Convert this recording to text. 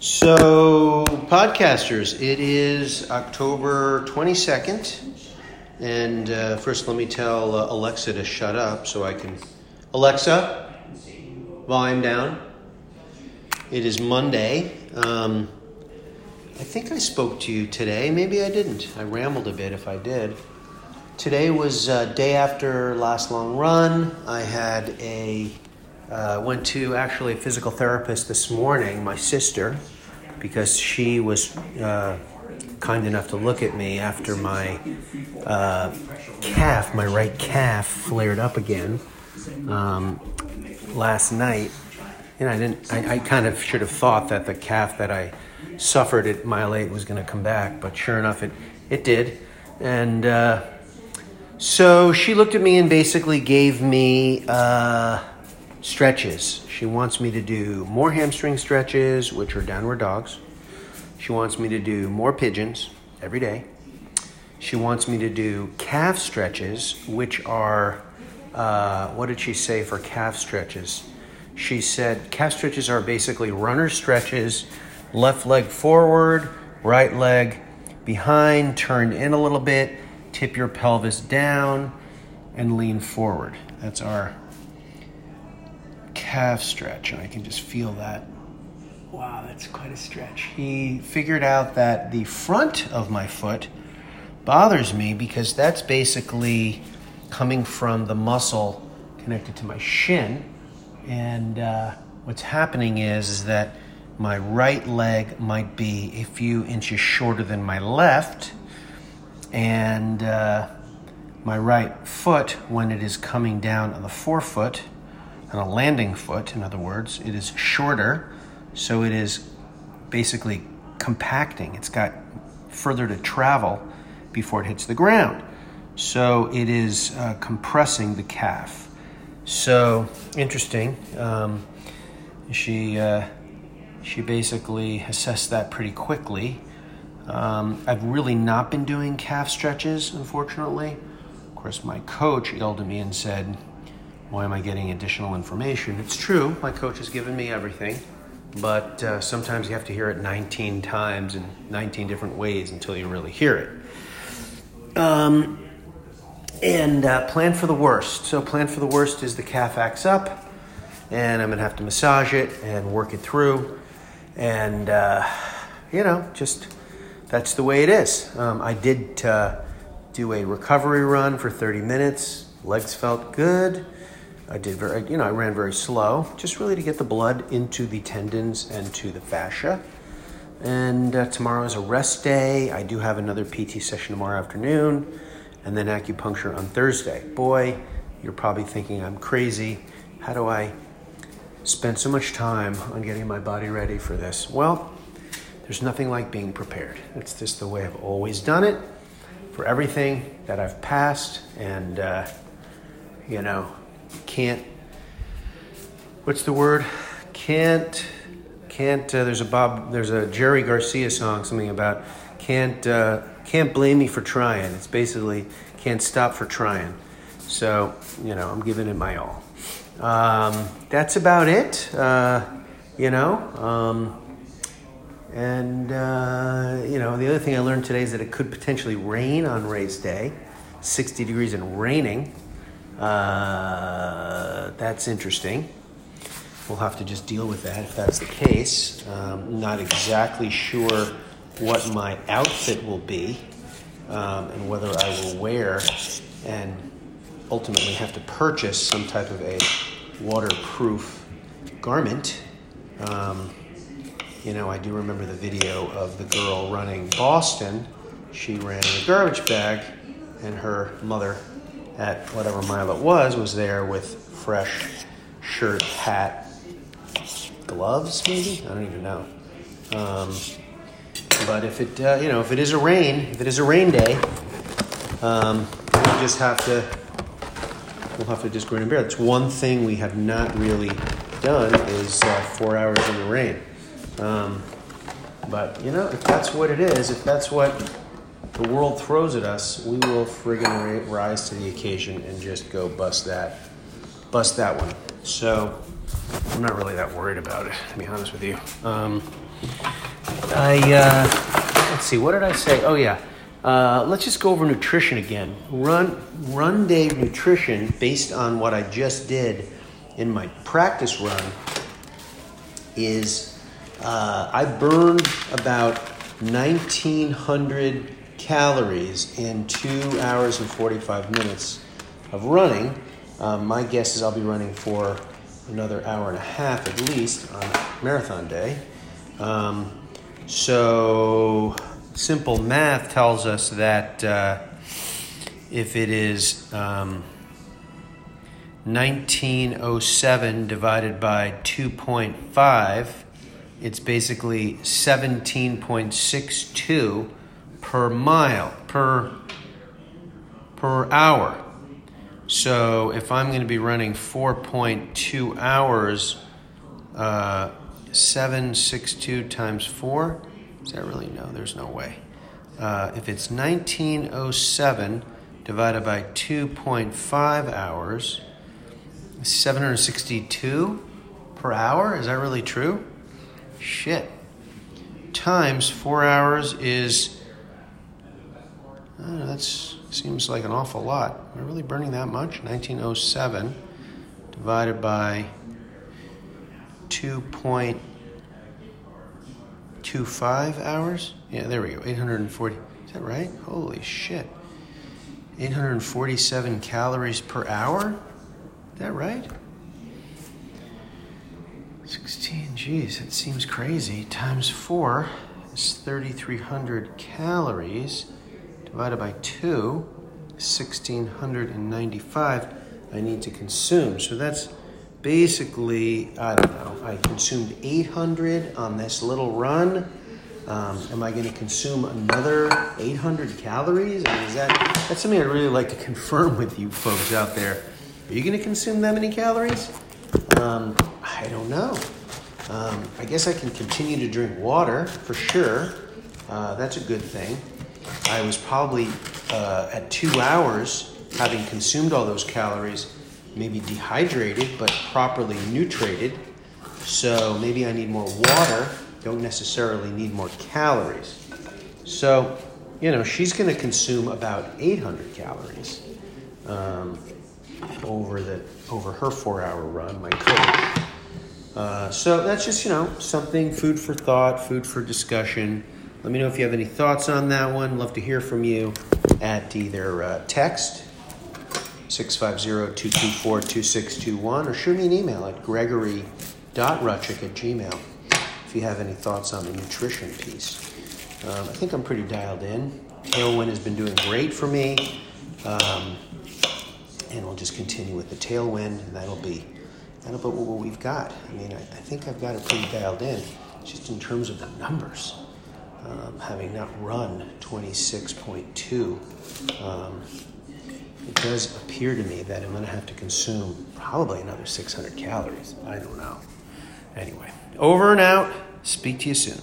So, podcasters, it is October 22nd, and first let me tell Alexa to shut up so I can... Alexa, volume down. It is Monday. I think I spoke to you today. Maybe I didn't. I rambled a bit if I did. Today was day after last long run. I had a... went to actually a physical therapist this morning, my sister, because she was kind enough to look at me after my right calf flared up again last night. And I kind of should have thought that the calf that I suffered at mile 8 was going to come back, but sure enough, it did. And so she looked at me and basically gave me... stretches. She wants me to do more hamstring stretches, which are downward dogs. She wants me to do more pigeons every day. She wants me to do calf stretches, which are, what did she say for calf stretches? She said calf stretches are basically runner stretches, left leg forward, right leg behind, turn in a little bit, tip your pelvis down, and lean forward. That's our calf stretch, and I can just feel that. Wow, that's quite a stretch. He figured out that the front of my foot bothers me because that's basically coming from the muscle connected to my shin, and what's happening is that my right leg might be a few inches shorter than my left, and my right foot, when it is coming down on the forefoot, on a landing foot, in other words, it is shorter, so it is basically compacting. It's got further to travel before it hits the ground. So it is compressing the calf. So, interesting. She basically assessed that pretty quickly. I've really not been doing calf stretches, unfortunately. Of course, my coach yelled at me and said, "Why am I getting additional information?" It's true, my coach has given me everything, but sometimes you have to hear it 19 times in 19 different ways until you really hear it. Plan for the worst. So plan for the worst is the calf acts up, and I'm going to have to massage it and work it through. And, just that's the way it is. I did do a recovery run for 30 minutes. Legs felt good. I ran very slow, just really to get the blood into the tendons and to the fascia. And tomorrow is a rest day. I do have another PT session tomorrow afternoon, and then acupuncture on Thursday. Boy, you're probably thinking I'm crazy. How do I spend so much time on getting my body ready for this? Well, there's nothing like being prepared. It's just the way I've always done it for everything that I've passed, and, there's a Jerry Garcia song, something about can't blame me for trying. It's basically can't stop for trying. So, I'm giving it my all. That's about it. The other thing I learned today is that it could potentially rain on race day, 60 degrees and raining. That's interesting. We'll have to just deal with that if that's the case. Not exactly sure what my outfit will be, and whether I will wear and ultimately have to purchase some type of a waterproof garment. I do remember the video of the girl running Boston. She ran in a garbage bag, and her mother at whatever mile it was there with fresh shirt, hat, gloves maybe? I don't even know. But if it is a rain day, we'll have to just grin and bear. That's one thing we have not really done is 4 hours in the rain. If that's what it is, if that's what the world throws at us, we will friggin' rise to the occasion and just go bust that one. So I'm not really that worried about it, to be honest with you. Let's see, what did I say? Oh, yeah. Let's just go over nutrition again. Run day nutrition based on what I just did in my practice run is I burned about 1,900 calories in 2 hours and 45 minutes of running. My guess is I'll be running for another hour and a half at least on marathon day. So simple math tells us that if it is 1907 divided by 2.5, it's basically 17.62 per hour. So if I'm going to be running 4.2 hours, 762 times 4, is that really? No, there's no way. If it's 1907 divided by 2.5 hours, 762 per hour, is that really true? Shit. Times 4 hours is, I don't know, that's... seems like an awful lot. Am I really burning that much? 1907 divided by 2.25 hours? Yeah, there we go. 840. Is that right? Holy shit. 847 calories per hour? Is that right? 16. Geez, that seems crazy. Times 4 is 3,300 calories. Divided by 2, 1,695 I need to consume. So that's basically, I don't know, I consumed 800 on this little run. Am I going to consume another 800 calories? I mean, that's something I'd really like to confirm with you folks out there. Are you going to consume that many calories? I don't know. I guess I can continue to drink water for sure. That's a good thing. I was probably at 2 hours, having consumed all those calories, maybe dehydrated but properly nutrated. So maybe I need more water, don't necessarily need more calories. So, you know, she's going to consume about 800 calories over her 4 hour run, my coach. So that's just, you know, something, food for thought, food for discussion. Let me know if you have any thoughts on that one. Love to hear from you at either text 650-224-2621 or shoot me an email at gregory.rutchik@gmail if you have any thoughts on the nutrition piece. I think I'm pretty dialed in. Tailwind has been doing great for me, and we'll just continue with the Tailwind, and that'll be what we've got. I mean, I think I've got it pretty dialed in just in terms of the numbers. Having not run 26.2, it does appear to me that I'm going to have to consume probably another 600 calories. I don't know. Anyway, over and out. Speak to you soon.